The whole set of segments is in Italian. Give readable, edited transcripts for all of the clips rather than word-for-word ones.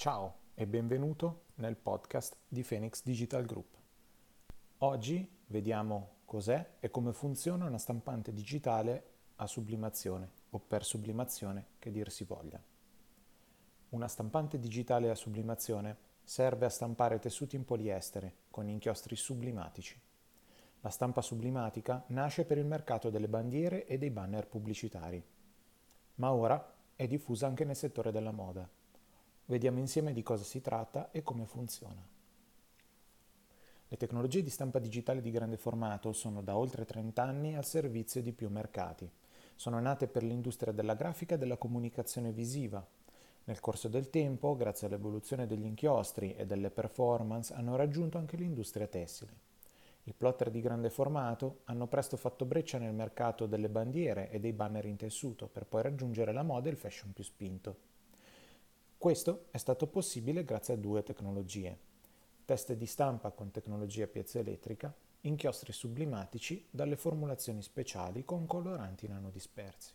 Ciao e benvenuto nel podcast di Phoenix Digital Group. Oggi vediamo cos'è e come funziona una stampante digitale a sublimazione o per sublimazione, che dir si voglia. Una stampante digitale a sublimazione serve a stampare tessuti in poliestere con inchiostri sublimatici. La stampa sublimatica nasce per il mercato delle bandiere e dei banner pubblicitari, ma ora è diffusa anche nel settore della moda. Vediamo insieme di cosa si tratta e come funziona. Le tecnologie di stampa digitale di grande formato sono da oltre 30 anni al servizio di più mercati. Sono nate per l'industria della grafica e della comunicazione visiva. Nel corso del tempo, grazie all'evoluzione degli inchiostri e delle performance, hanno raggiunto anche l'industria tessile. I plotter di grande formato hanno presto fatto breccia nel mercato delle bandiere e dei banner in tessuto per poi raggiungere la moda e il fashion più spinto. Questo è stato possibile grazie a due tecnologie: teste di stampa con tecnologia piezoelettrica, inchiostri sublimatici dalle formulazioni speciali con coloranti nanodispersi.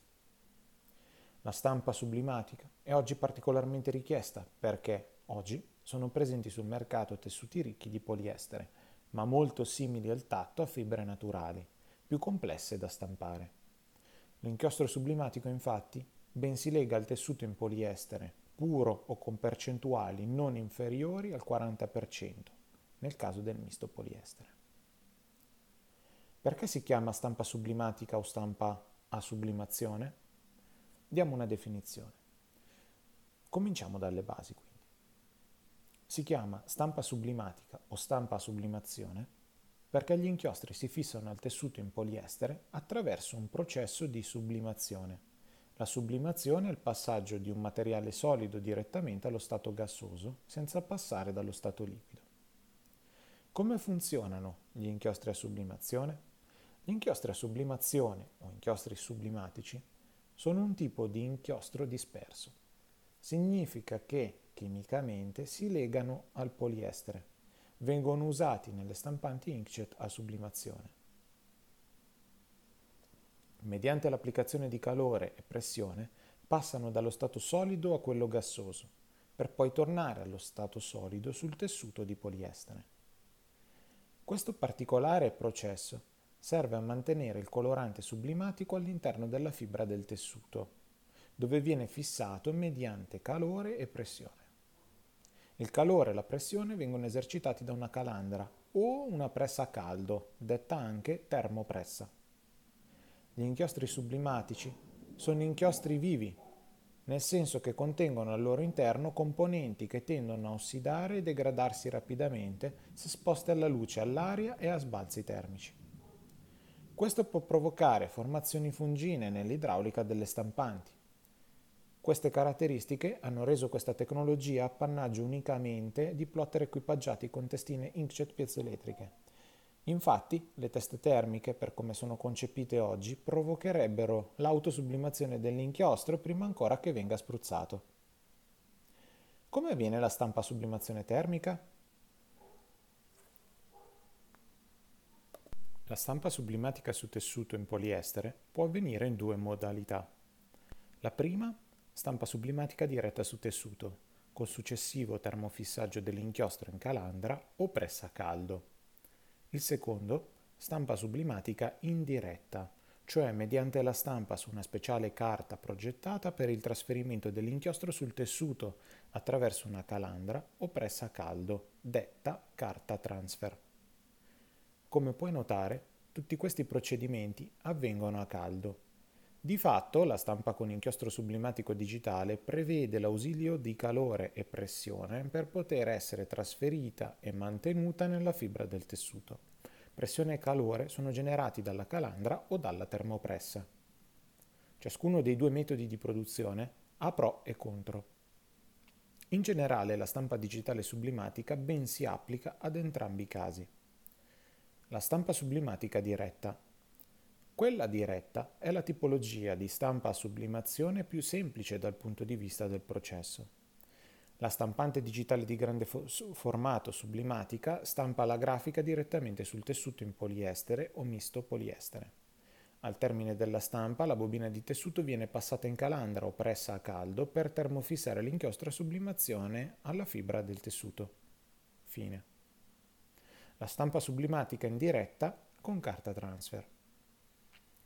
La stampa sublimatica è oggi particolarmente richiesta perché oggi sono presenti sul mercato tessuti ricchi di poliestere, ma molto simili al tatto a fibre naturali, più complesse da stampare. L'inchiostro sublimatico, infatti, ben si lega al tessuto in poliestere, puro o con percentuali non inferiori al 40%, nel caso del misto poliestere. Perché si chiama stampa sublimatica o stampa a sublimazione? Diamo una definizione. Cominciamo dalle basi, quindi. Si chiama stampa sublimatica o stampa a sublimazione perché gli inchiostri si fissano al tessuto in poliestere attraverso un processo di sublimazione. La sublimazione è il passaggio di un materiale solido direttamente allo stato gassoso senza passare dallo stato liquido. Come funzionano gli inchiostri a sublimazione? Gli inchiostri a sublimazione o inchiostri sublimatici sono un tipo di inchiostro disperso. Significa che chimicamente si legano al poliestere. Vengono usati nelle stampanti inkjet a sublimazione. Mediante l'applicazione di calore e pressione passano dallo stato solido a quello gassoso, per poi tornare allo stato solido sul tessuto di poliestere. Questo particolare processo serve a mantenere il colorante sublimatico all'interno della fibra del tessuto, dove viene fissato mediante calore e pressione. Il calore e la pressione vengono esercitati da una calandra o una pressa a caldo, detta anche termopressa. Gli inchiostri sublimatici sono inchiostri vivi, nel senso che contengono al loro interno componenti che tendono a ossidare e degradarsi rapidamente se esposti alla luce, all'aria e a sbalzi termici. Questo può provocare formazioni fungine nell'idraulica delle stampanti. Queste caratteristiche hanno reso questa tecnologia appannaggio unicamente di plotter equipaggiati con testine inkjet piezoelettriche. Infatti, le teste termiche, per come sono concepite oggi, provocherebbero l'autosublimazione dell'inchiostro prima ancora che venga spruzzato. Come avviene la stampa a sublimazione termica? La stampa sublimatica su tessuto in poliestere può avvenire in due modalità. La prima, stampa sublimatica diretta su tessuto, col successivo termofissaggio dell'inchiostro in calandra o pressa a caldo. Il secondo, stampa sublimatica indiretta, cioè mediante la stampa su una speciale carta progettata per il trasferimento dell'inchiostro sul tessuto attraverso una calandra o pressa a caldo, detta carta transfer. Come puoi notare, tutti questi procedimenti avvengono a caldo. Di fatto, la stampa con inchiostro sublimatico digitale prevede l'ausilio di calore e pressione per poter essere trasferita e mantenuta nella fibra del tessuto. Pressione e calore sono generati dalla calandra o dalla termopressa. Ciascuno dei due metodi di produzione ha pro e contro. In generale, la stampa digitale sublimatica ben si applica ad entrambi i casi. La stampa sublimatica diretta. Quella diretta è la tipologia di stampa a sublimazione più semplice dal punto di vista del processo. La stampante digitale di grande formato sublimatica stampa la grafica direttamente sul tessuto in poliestere o misto poliestere. Al termine della stampa, la bobina di tessuto viene passata in calandra o pressa a caldo per termofissare l'inchiostro a sublimazione alla fibra del tessuto. Fine. La stampa sublimatica in diretta con carta transfer.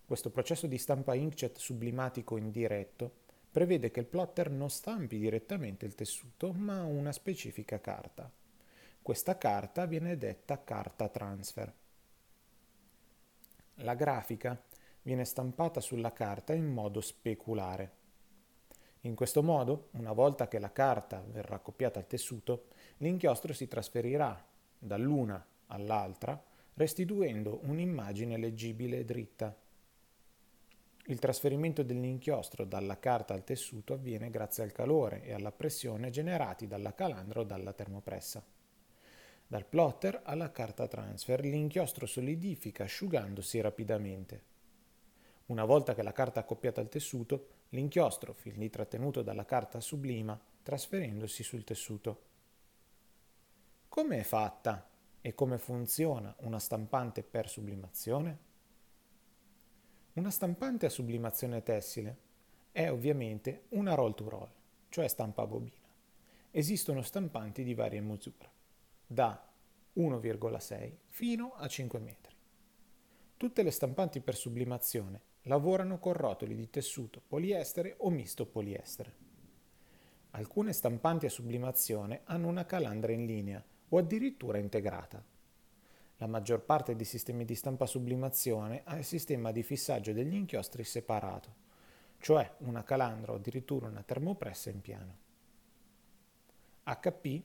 Questo processo di stampa inkjet sublimatico indiretto prevede che il plotter non stampi direttamente il tessuto, ma una specifica carta. Questa carta viene detta carta transfer. La grafica viene stampata sulla carta in modo speculare. In questo modo, una volta che la carta verrà copiata al tessuto, l'inchiostro si trasferirà dall'una all'altra, restituendo un'immagine leggibile e dritta. Il trasferimento dell'inchiostro dalla carta al tessuto avviene grazie al calore e alla pressione generati dalla calandra o dalla termopressa. Dal plotter alla carta transfer l'inchiostro solidifica asciugandosi rapidamente. Una volta che la carta è accoppiata al tessuto, l'inchiostro fin lì trattenuto dalla carta sublima trasferendosi sul tessuto. Come è fatta e come funziona una stampante per sublimazione? Una stampante a sublimazione tessile è ovviamente una roll to roll, cioè stampa a bobina. Esistono stampanti di varie misure, da 1,6 fino a 5 metri. Tutte le stampanti per sublimazione lavorano con rotoli di tessuto poliestere o misto poliestere. Alcune stampanti a sublimazione hanno una calandra in linea o addirittura integrata. La maggior parte dei sistemi di stampa a sublimazione ha il sistema di fissaggio degli inchiostri separato, cioè una calandra o addirittura una termopressa in piano. HP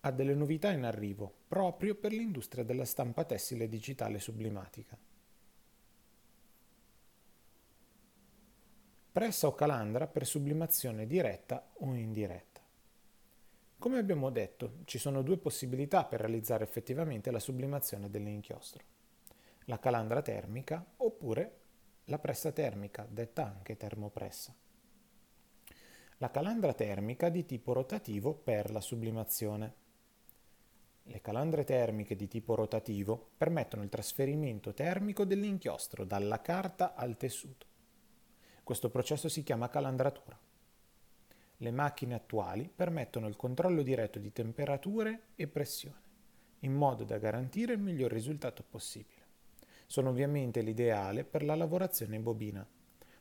ha delle novità in arrivo proprio per l'industria della stampa tessile digitale sublimatica. Pressa o calandra per sublimazione diretta o indiretta. Come abbiamo detto, ci sono due possibilità per realizzare effettivamente la sublimazione dell'inchiostro: la calandra termica oppure la pressa termica, detta anche termopressa. La calandra termica di tipo rotativo per la sublimazione. Le calandre termiche di tipo rotativo permettono il trasferimento termico dell'inchiostro dalla carta al tessuto. Questo processo si chiama calandratura. Le macchine attuali permettono il controllo diretto di temperature e pressione, in modo da garantire il miglior risultato possibile. Sono ovviamente l'ideale per la lavorazione in bobina.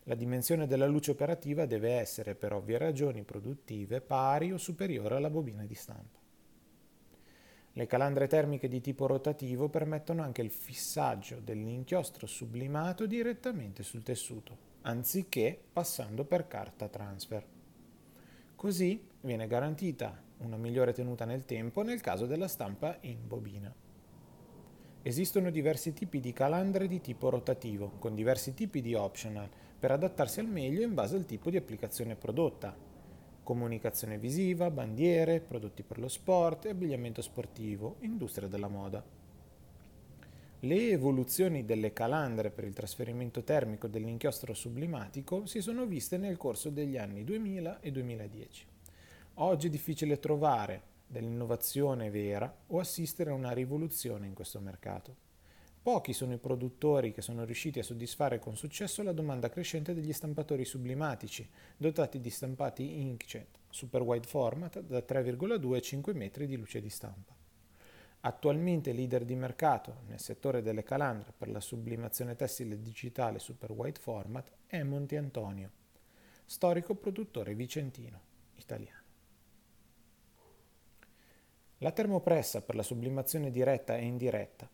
La dimensione della luce operativa deve essere, per ovvie ragioni produttive, pari o superiore alla bobina di stampa. Le calandre termiche di tipo rotativo permettono anche il fissaggio dell'inchiostro sublimato direttamente sul tessuto, anziché passando per carta transfer. Così viene garantita una migliore tenuta nel tempo nel caso della stampa in bobina. Esistono diversi tipi di calandre di tipo rotativo, con diversi tipi di optional, per adattarsi al meglio in base al tipo di applicazione prodotta: comunicazione visiva, bandiere, prodotti per lo sport, abbigliamento sportivo, industria della moda. Le evoluzioni delle calandre per il trasferimento termico dell'inchiostro sublimatico si sono viste nel corso degli anni 2000 e 2010. Oggi è difficile trovare dell'innovazione vera o assistere a una rivoluzione in questo mercato. Pochi sono i produttori che sono riusciti a soddisfare con successo la domanda crescente degli stampatori sublimatici, dotati di stampati inkjet super wide format da 3,2 a 5 metri di luce di stampa. Attualmente leader di mercato nel settore delle calandre per la sublimazione tessile digitale super wide format è Monti Antonio, storico produttore vicentino, italiano. La termopressa per la sublimazione diretta e indiretta.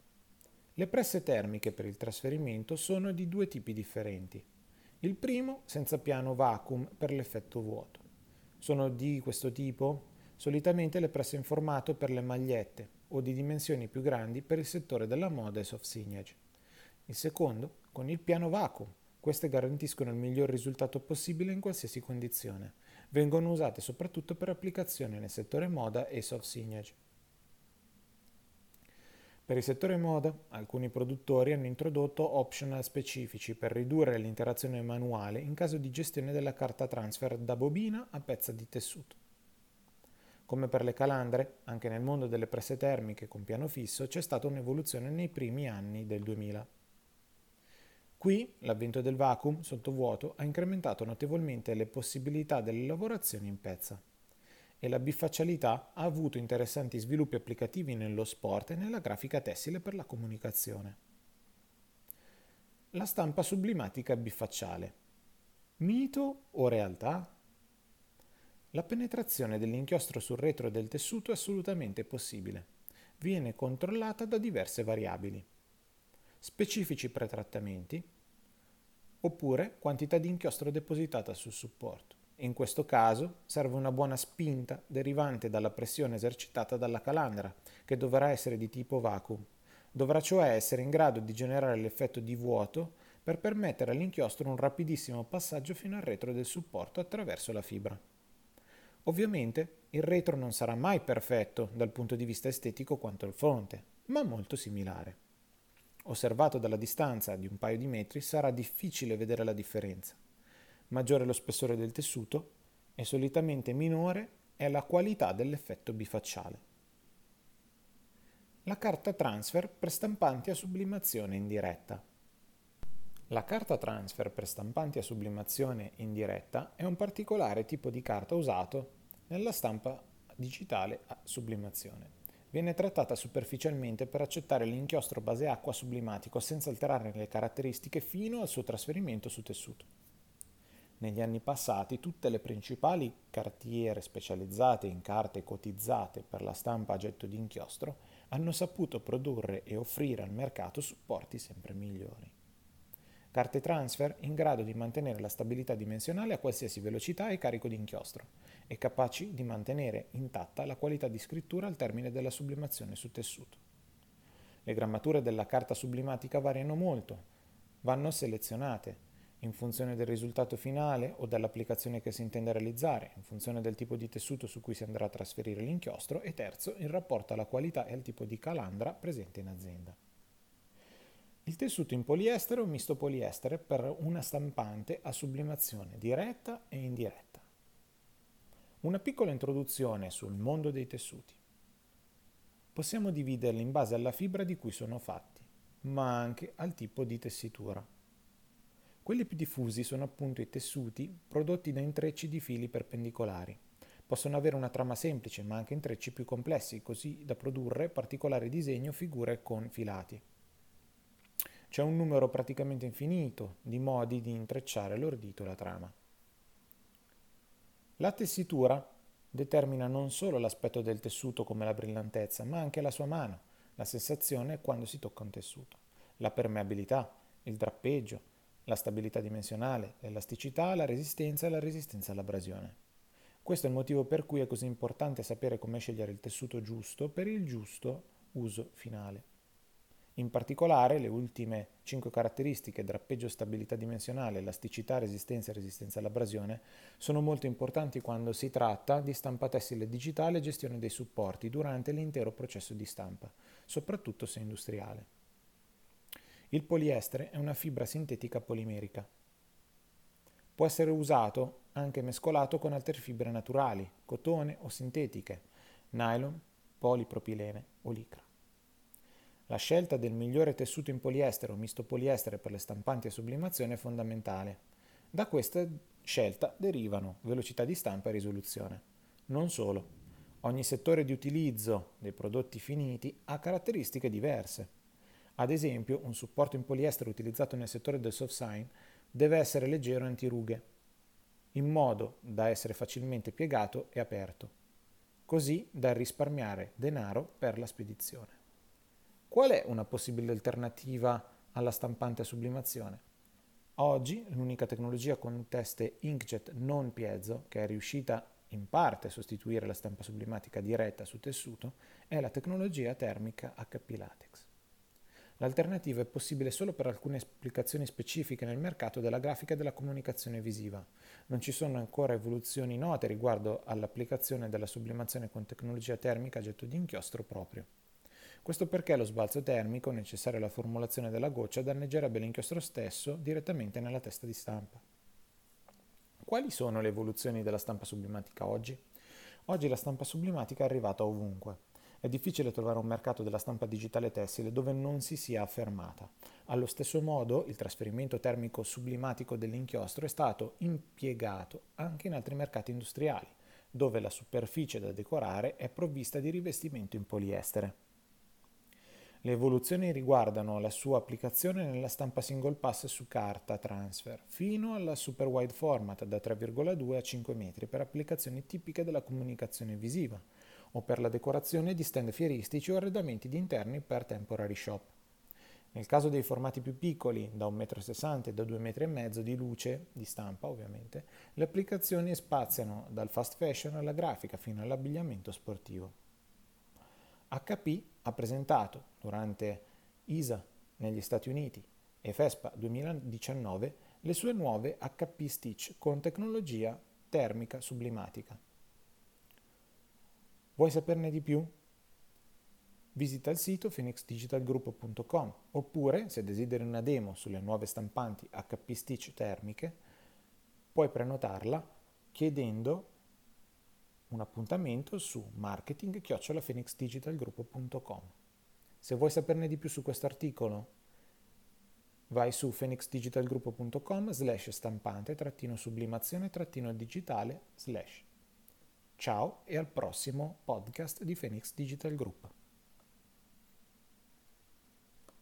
Le presse termiche per il trasferimento sono di due tipi differenti. Il primo senza piano vacuum per l'effetto vuoto. Sono di questo tipo solitamente le presse in formato per le magliette o di dimensioni più grandi per il settore della moda e soft signage. Il secondo, con il piano vacuum. Queste garantiscono il miglior risultato possibile in qualsiasi condizione. Vengono usate soprattutto per applicazioni nel settore moda e soft signage. Per il settore moda, alcuni produttori hanno introdotto optional specifici per ridurre l'interazione manuale in caso di gestione della carta transfer da bobina a pezza di tessuto. Come per le calandre, anche nel mondo delle presse termiche con piano fisso c'è stata un'evoluzione nei primi anni del 2000. Qui l'avvento del vacuum sottovuoto ha incrementato notevolmente le possibilità delle lavorazioni in pezza e la bifaccialità ha avuto interessanti sviluppi applicativi nello sport e nella grafica tessile per la comunicazione. La stampa sublimatica bifacciale. Mito o realtà? La penetrazione dell'inchiostro sul retro del tessuto è assolutamente possibile. Viene controllata da diverse variabili. Specifici pretrattamenti oppure quantità di inchiostro depositata sul supporto. In questo caso serve una buona spinta derivante dalla pressione esercitata dalla calandra, che dovrà essere di tipo vacuum. Dovrà cioè essere in grado di generare l'effetto di vuoto per permettere all'inchiostro un rapidissimo passaggio fino al retro del supporto attraverso la fibra. Ovviamente il retro non sarà mai perfetto dal punto di vista estetico quanto il fronte, ma molto similare. Osservato dalla distanza di un paio di metri sarà difficile vedere la differenza. Maggiore lo spessore del tessuto e solitamente minore è la qualità dell'effetto bifacciale. La carta transfer per stampanti a sublimazione indiretta. La carta transfer per stampanti a sublimazione indiretta è un particolare tipo di carta usato nella stampa digitale a sublimazione. Viene trattata superficialmente per accettare l'inchiostro base acqua sublimatico senza alterare le caratteristiche fino al suo trasferimento su tessuto. Negli anni passati tutte le principali cartiere specializzate in carte cotizzate per la stampa a getto di inchiostro hanno saputo produrre e offrire al mercato supporti sempre migliori. Carte transfer in grado di mantenere la stabilità dimensionale a qualsiasi velocità e carico di inchiostro e capaci di mantenere intatta la qualità di scrittura al termine della sublimazione su tessuto. Le grammature della carta sublimatica variano molto, vanno selezionate in funzione del risultato finale o dell'applicazione che si intende realizzare, in funzione del tipo di tessuto su cui si andrà a trasferire l'inchiostro e terzo in rapporto alla qualità e al tipo di calandra presente in azienda. Il tessuto in poliestere o misto poliestere per una stampante a sublimazione diretta e indiretta. Una piccola introduzione sul mondo dei tessuti. Possiamo dividerli in base alla fibra di cui sono fatti, ma anche al tipo di tessitura. Quelli più diffusi sono appunto i tessuti prodotti da intrecci di fili perpendicolari. Possono avere una trama semplice, ma anche intrecci più complessi, così da produrre particolari disegni o figure con filati. C'è un numero praticamente infinito di modi di intrecciare l'ordito e la trama. La tessitura determina non solo l'aspetto del tessuto come la brillantezza, ma anche la sua mano, la sensazione quando si tocca un tessuto, la permeabilità, il drappeggio, la stabilità dimensionale, l'elasticità, la resistenza e la resistenza all'abrasione. Questo è il motivo per cui è così importante sapere come scegliere il tessuto giusto per il giusto uso finale. In particolare, le ultime 5 caratteristiche, drappeggio, stabilità dimensionale, elasticità, resistenza e resistenza all'abrasione, sono molto importanti quando si tratta di stampa tessile digitale e gestione dei supporti durante l'intero processo di stampa, soprattutto se industriale. Il poliestere è una fibra sintetica polimerica. Può essere usato anche mescolato con altre fibre naturali, cotone o sintetiche, nylon, polipropilene o licra. La scelta del migliore tessuto in poliestere o misto poliestere per le stampanti a sublimazione è fondamentale. Da questa scelta derivano velocità di stampa e risoluzione. Non solo, ogni settore di utilizzo dei prodotti finiti ha caratteristiche diverse. Ad esempio, un supporto in poliestere utilizzato nel settore del soft sign deve essere leggero e antirughe, in modo da essere facilmente piegato e aperto, così da risparmiare denaro per la spedizione. Qual è una possibile alternativa alla stampante a sublimazione? Oggi l'unica tecnologia con teste inkjet non piezo, che è riuscita in parte a sostituire la stampa sublimatica diretta su tessuto, è la tecnologia termica HP Latex. L'alternativa è possibile solo per alcune applicazioni specifiche nel mercato della grafica e della comunicazione visiva. Non ci sono ancora evoluzioni note riguardo all'applicazione della sublimazione con tecnologia termica a getto di inchiostro proprio. Questo perché lo sbalzo termico, necessario alla formulazione della goccia, danneggerebbe l'inchiostro stesso direttamente nella testa di stampa. Quali sono le evoluzioni della stampa sublimatica oggi? Oggi la stampa sublimatica è arrivata ovunque. È difficile trovare un mercato della stampa digitale tessile dove non si sia affermata. Allo stesso modo, il trasferimento termico sublimatico dell'inchiostro è stato impiegato anche in altri mercati industriali, dove la superficie da decorare è provvista di rivestimento in poliestere. Le evoluzioni riguardano la sua applicazione nella stampa single pass su carta transfer, fino alla super wide format da 3,2 a 5 metri per applicazioni tipiche della comunicazione visiva o per la decorazione di stand fieristici o arredamenti di interni per temporary shop. Nel caso dei formati più piccoli, da 1,60 m e da 2,5 m di luce, di stampa ovviamente, le applicazioni spaziano dal fast fashion alla grafica fino all'abbigliamento sportivo. HP ha presentato durante ISA negli Stati Uniti e FESPA 2019 le sue nuove HP Stitch con tecnologia termica sublimatica. Vuoi saperne di più? Visita il sito phoenixdigitalgroup.com oppure, se desideri una demo sulle nuove stampanti HP Stitch termiche, puoi prenotarla chiedendo un appuntamento su marketing@phoenixdigitalgroup.com. Se vuoi saperne di più su questo articolo, vai su phoenixdigitalgroup.com/stampante-sublimazione-digitale/. Ciao e al prossimo podcast di Phoenix Digital Group.